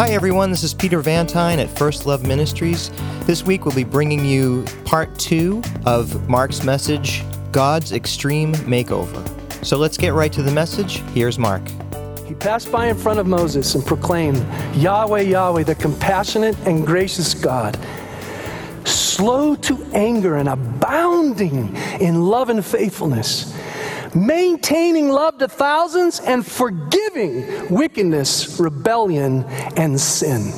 Hi everyone, this is Peter Vantine at First Love Ministries. This week we'll be bringing you part 2 of Mark's message, God's Extreme Makeover. So let's get right to the message. Here's Mark. He passed by in front of Moses and proclaimed, Yahweh, Yahweh, the compassionate and gracious God, slow to anger and abounding in love and faithfulness, maintaining love to thousands and forgiving wickedness, rebellion, and sin.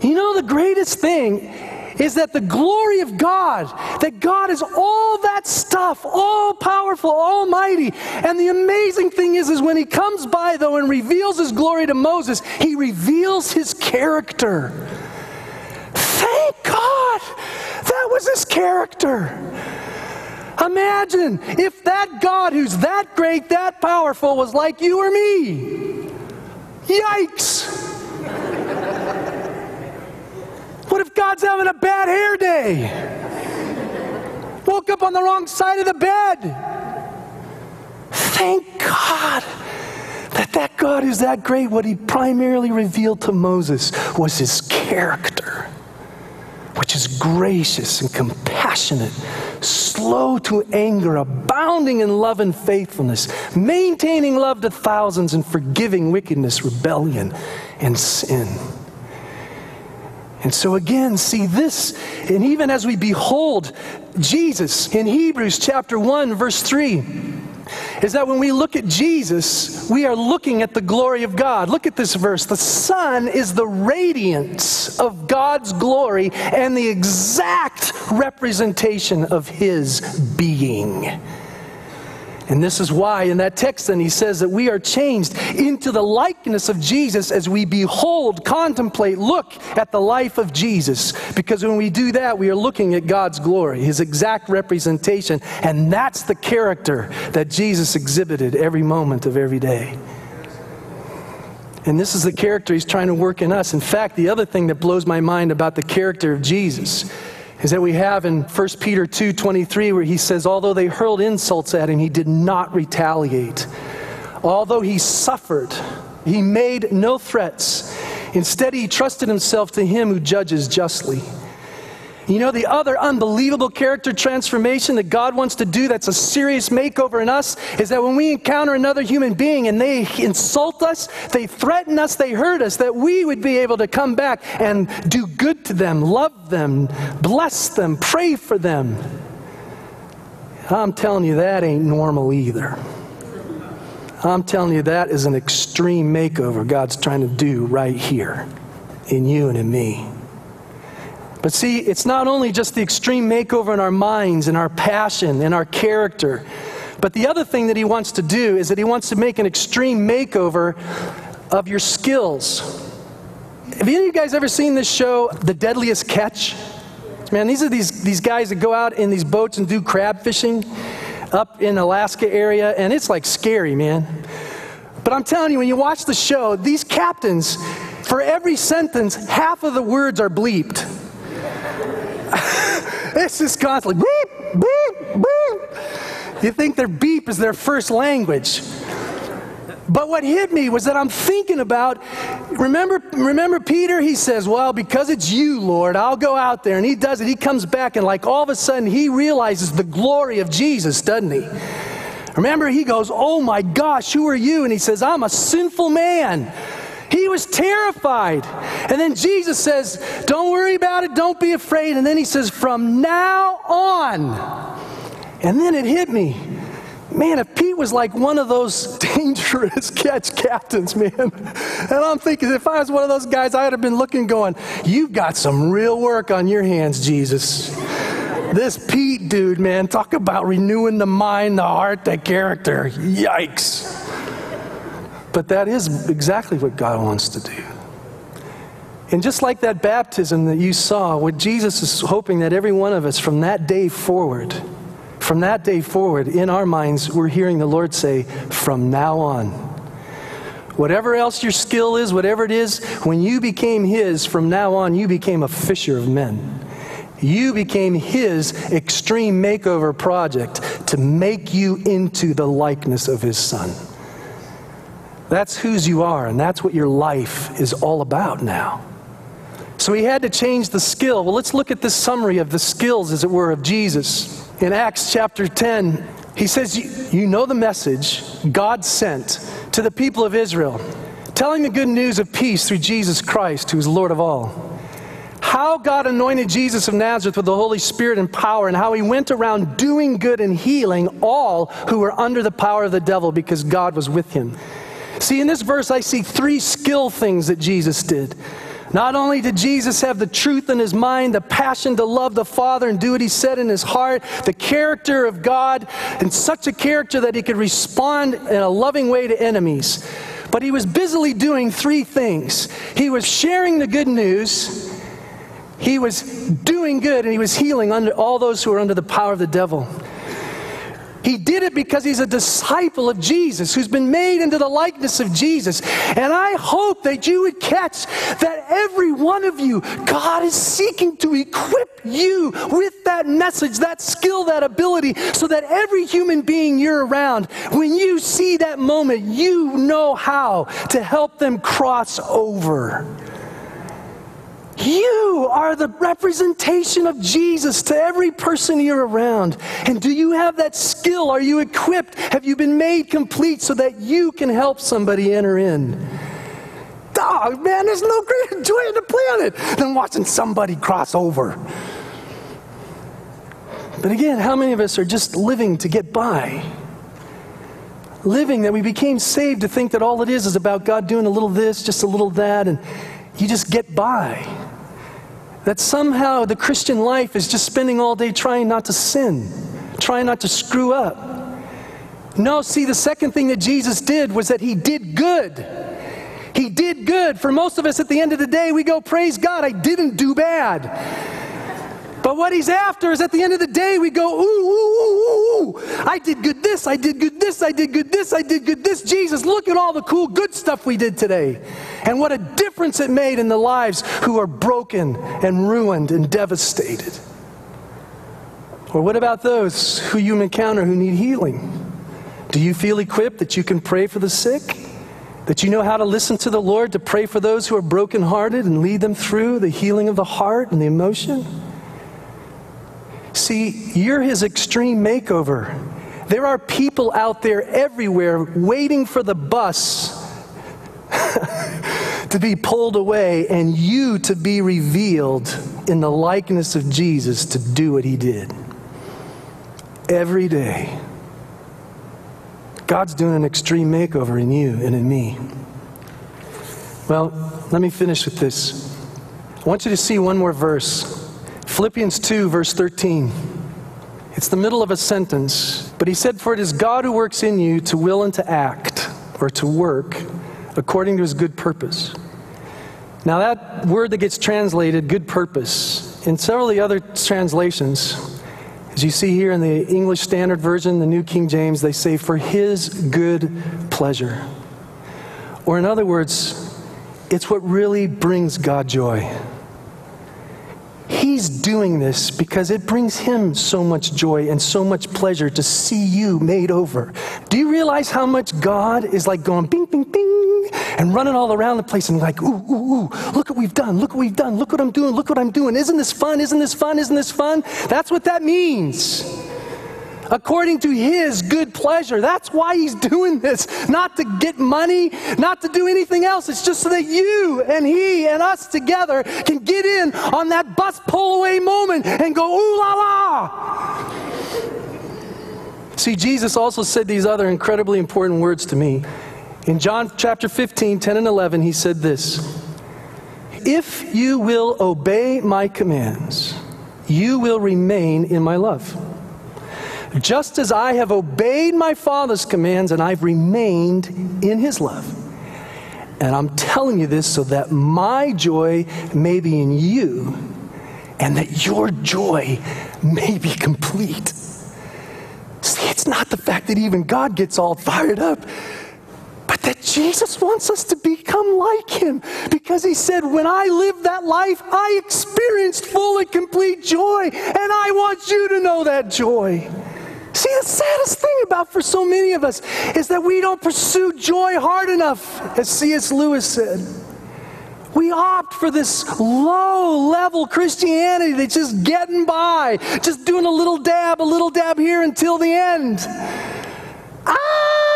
You know, the greatest thing is that the glory of God, that God is all that stuff, all-powerful, almighty. And the amazing thing is when he comes by, though, and reveals his glory to Moses, he reveals his character. Thank God that was his character. Imagine if that God who's that great, that powerful, was like you or me. Yikes! What if God's having a bad hair day? Woke up on the wrong side of the bed. Thank God that God who's that great, what he primarily revealed to Moses was his character, which is gracious and compassionate, slow to anger, abounding in love and faithfulness, maintaining love to thousands and forgiving wickedness, rebellion, and sin. And so again, see this, and even as we behold Jesus in Hebrews chapter 1, verse 3, is that when we look at Jesus, we are looking at the glory of God. Look at this verse. The Son is the radiance of God's glory and the exact representation of his being. And this is why in that text then he says that we are changed into the likeness of Jesus as we behold, contemplate, look at the life of Jesus. Because when we do that, we are looking at God's glory, his exact representation. And that's the character that Jesus exhibited every moment of every day. And this is the character he's trying to work in us. In fact, the other thing that blows my mind about the character of Jesus is that we have in 1 Peter 2:23 where he says, although they hurled insults at him, he did not retaliate. Although he suffered, he made no threats. Instead, he trusted himself to him who judges justly. You know, the other unbelievable character transformation that God wants to do that's a serious makeover in us is that when we encounter another human being and they insult us, they threaten us, they hurt us, that we would be able to come back and do good to them, love them, bless them, pray for them. I'm telling you, that ain't normal either. I'm telling you, that is an extreme makeover God's trying to do right here in you and in me. But see, it's not only just the extreme makeover in our minds, in our passion, in our character. But the other thing that he wants to do is that he wants to make an extreme makeover of your skills. Have any of you guys ever seen this show, The Deadliest Catch? Man, these are these guys that go out in these boats and do crab fishing up in Alaska area, and it's like scary, man. But I'm telling you, when you watch the show, these captains, for every sentence, half of the words are bleeped. It's just constantly beep, beep, beep. You think their beep is their first language. But what hit me was that I'm thinking about, remember Peter? He says, well, because it's you, Lord, I'll go out there. And he does it. He comes back and like all of a sudden he realizes the glory of Jesus, doesn't he? Remember, he goes, oh my gosh, who are you? And he says, I'm a sinful man. He was terrified. And then Jesus says, don't worry about it, don't be afraid. And then he says, from now on. And then it hit me. Man, if Pete was like one of those dangerous catch captains, man. And I'm thinking, if I was one of those guys, I'd have been looking going, you've got some real work on your hands, Jesus. This Pete dude, man, talk about renewing the mind, the heart, the character. Yikes. But that is exactly what God wants to do. And just like that baptism that you saw, what Jesus is hoping that every one of us from that day forward in our minds, we're hearing the Lord say, from now on. Whatever else your skill is, whatever it is, when you became his, from now on, you became a fisher of men. You became his extreme makeover project to make you into the likeness of his Son. That's whose you are, and that's what your life is all about now. So he had to change the skill. Well, let's look at this summary of the skills, as it were, of Jesus. In Acts chapter 10, he says, you know the message God sent to the people of Israel, telling the good news of peace through Jesus Christ, who is Lord of all. How God anointed Jesus of Nazareth with the Holy Spirit and power, and how he went around doing good and healing all who were under the power of the devil, because God was with him. See, in this verse I see three skill things that Jesus did. Not only did Jesus have the truth in his mind, the passion to love the Father and do what he said in his heart, the character of God, and such a character that he could respond in a loving way to enemies, but he was busily doing three things. He was sharing the good news, he was doing good, and he was healing under all those who were under the power of the devil. He did it because he's a disciple of Jesus who's been made into the likeness of Jesus. And I hope that you would catch that every one of you, God is seeking to equip you with that message, that skill, that ability, so that every human being you're around, when you see that moment, you know how to help them cross over. You are the representation of Jesus to every person you're around. And do you have that skill? Are you equipped? Have you been made complete so that you can help somebody enter in? Oh, man, there's no greater joy on the planet than watching somebody cross over. But again, how many of us are just living to get by? Living that we became saved to think that all it is about God doing a little this, just a little that, and you just get by. That somehow the Christian life is just spending all day trying not to sin, trying not to screw up. No, see, the second thing that Jesus did was that he did good. He did good. For most of us at the end of the day, we go, praise God, I didn't do bad. But what he's after is at the end of the day, we go, ooh, ooh, ooh, ooh, ooh. I did good this, I did good this, I did good this, I did good this. Jesus, look at all the cool, good stuff we did today. And what a difference it made in the lives who are broken and ruined and devastated. Or what about those who you encounter who need healing? Do you feel equipped that you can pray for the sick? That you know how to listen to the Lord to pray for those who are brokenhearted and lead them through the healing of the heart and the emotion? See, you're his extreme makeover. There are people out there everywhere waiting for the bus to be pulled away and you to be revealed in the likeness of Jesus to do what he did. Every day, God's doing an extreme makeover in you and in me. Well, let me finish with this. I want you to see one more verse. Philippians 2, verse 13. It's the middle of a sentence, but he said, for it is God who works in you to will and to act, or to work, according to his good purpose. Now that word that gets translated, good purpose, in several of the other translations, as you see here in the English Standard Version, the New King James, they say, for his good pleasure. Or in other words, it's what really brings God joy. He's doing this because it brings him so much joy and so much pleasure to see you made over. Do you realize how much God is like going bing, bing, bing, and running all around the place and like, ooh, ooh, ooh, look what we've done, look what we've done, look what I'm doing, look what I'm doing. Isn't this fun? Isn't this fun? Isn't this fun? That's what that means. According to his good pleasure. That's why he's doing this. Not to get money, not to do anything else. It's just so that you and he and us together can get in on that bus pull away moment and go, ooh la la. See, Jesus also said these other incredibly important words to me. In John chapter 15, 10 and 11, he said this, if you will obey my commands, you will remain in my love. Just as I have obeyed my Father's commands and I've remained in his love. And I'm telling you this so that my joy may be in you and that your joy may be complete. See, it's not the fact that even God gets all fired up, but that Jesus wants us to become like him because he said, when I lived that life, I experienced full and complete joy, and I want you to know that joy. See, the saddest thing about for so many of us is that we don't pursue joy hard enough, as C.S. Lewis said. We opt for this low-level Christianity that's just getting by, just doing a little dab here until the end. Ah!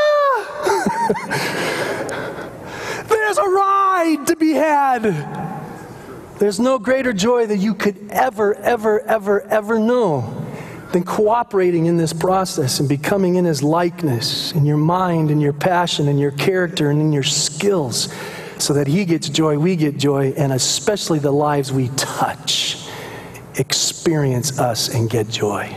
There's a ride to be had. There's no greater joy that you could ever know than cooperating in this process and becoming in His likeness, in your mind, in your passion, in your character, and in your skills, so that He gets joy, we get joy, and especially the lives we touch experience us and get joy.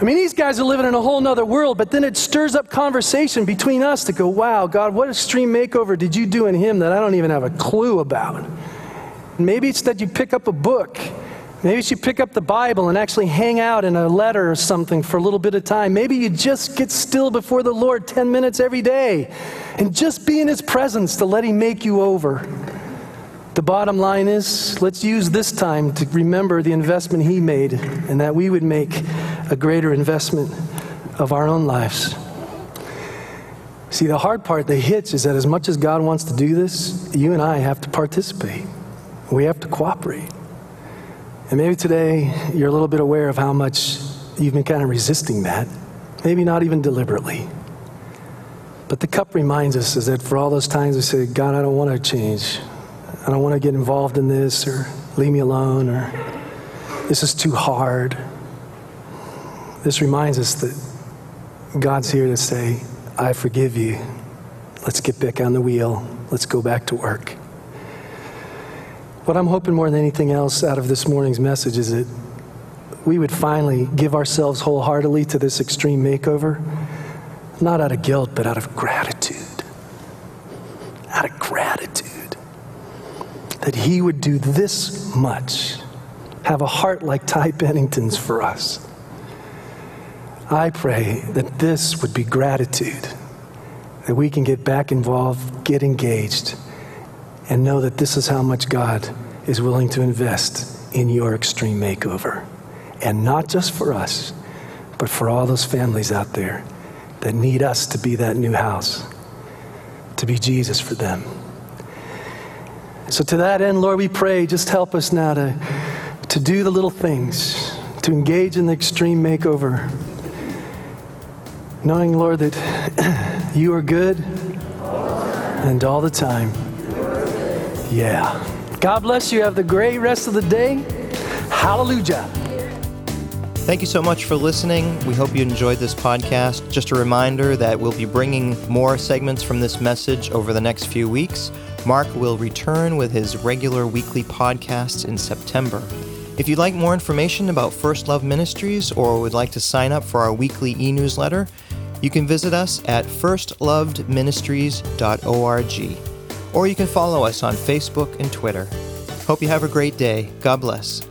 I mean, these guys are living in a whole nother world, but then it stirs up conversation between us to go, wow, God, what extreme makeover did you do in him that I don't even have a clue about? Maybe it's that you pick up a book. Maybe it's you pick up the Bible and actually hang out in a letter or something for a little bit of time. Maybe you just get still before the Lord 10 minutes every day and just be in His presence to let Him make you over. The bottom line is, let's use this time to remember the investment He made and that we would make a greater investment of our own lives. See, the hard part, the hitch, is that as much as God wants to do this, you and I have to participate. We have to cooperate. And maybe today you're a little bit aware of how much you've been kind of resisting that, maybe not even deliberately. But the cup reminds us is that for all those times we say, God, I don't want to change. I don't want to get involved in this, or leave me alone, or this is too hard. This reminds us that God's here to say, I forgive you. Let's get back on the wheel. Let's go back to work. What I'm hoping more than anything else out of this morning's message is that we would finally give ourselves wholeheartedly to this extreme makeover, not out of guilt, but out of gratitude. Out of gratitude. That He would do this much, have a heart like Ty Bennington's for us. I pray that this would be gratitude, that we can get back involved, get engaged, and know that this is how much God is willing to invest in your extreme makeover. And not just for us, but for all those families out there that need us to be that new house, to be Jesus for them. So to that end, Lord, we pray, just help us now to do the little things, to engage in the extreme makeover, knowing, Lord, that You are good and all the time. Yeah. God bless you. Have the great rest of the day. Hallelujah. Thank you so much for listening. We hope you enjoyed this podcast. Just a reminder that we'll be bringing more segments from this message over the next few weeks. Mark will return with his regular weekly podcasts in September. If you'd like more information about First Love Ministries or would like to sign up for our weekly e-newsletter, you can visit us at firstloveministries.org. Or you can follow us on Facebook and Twitter. Hope you have a great day. God bless.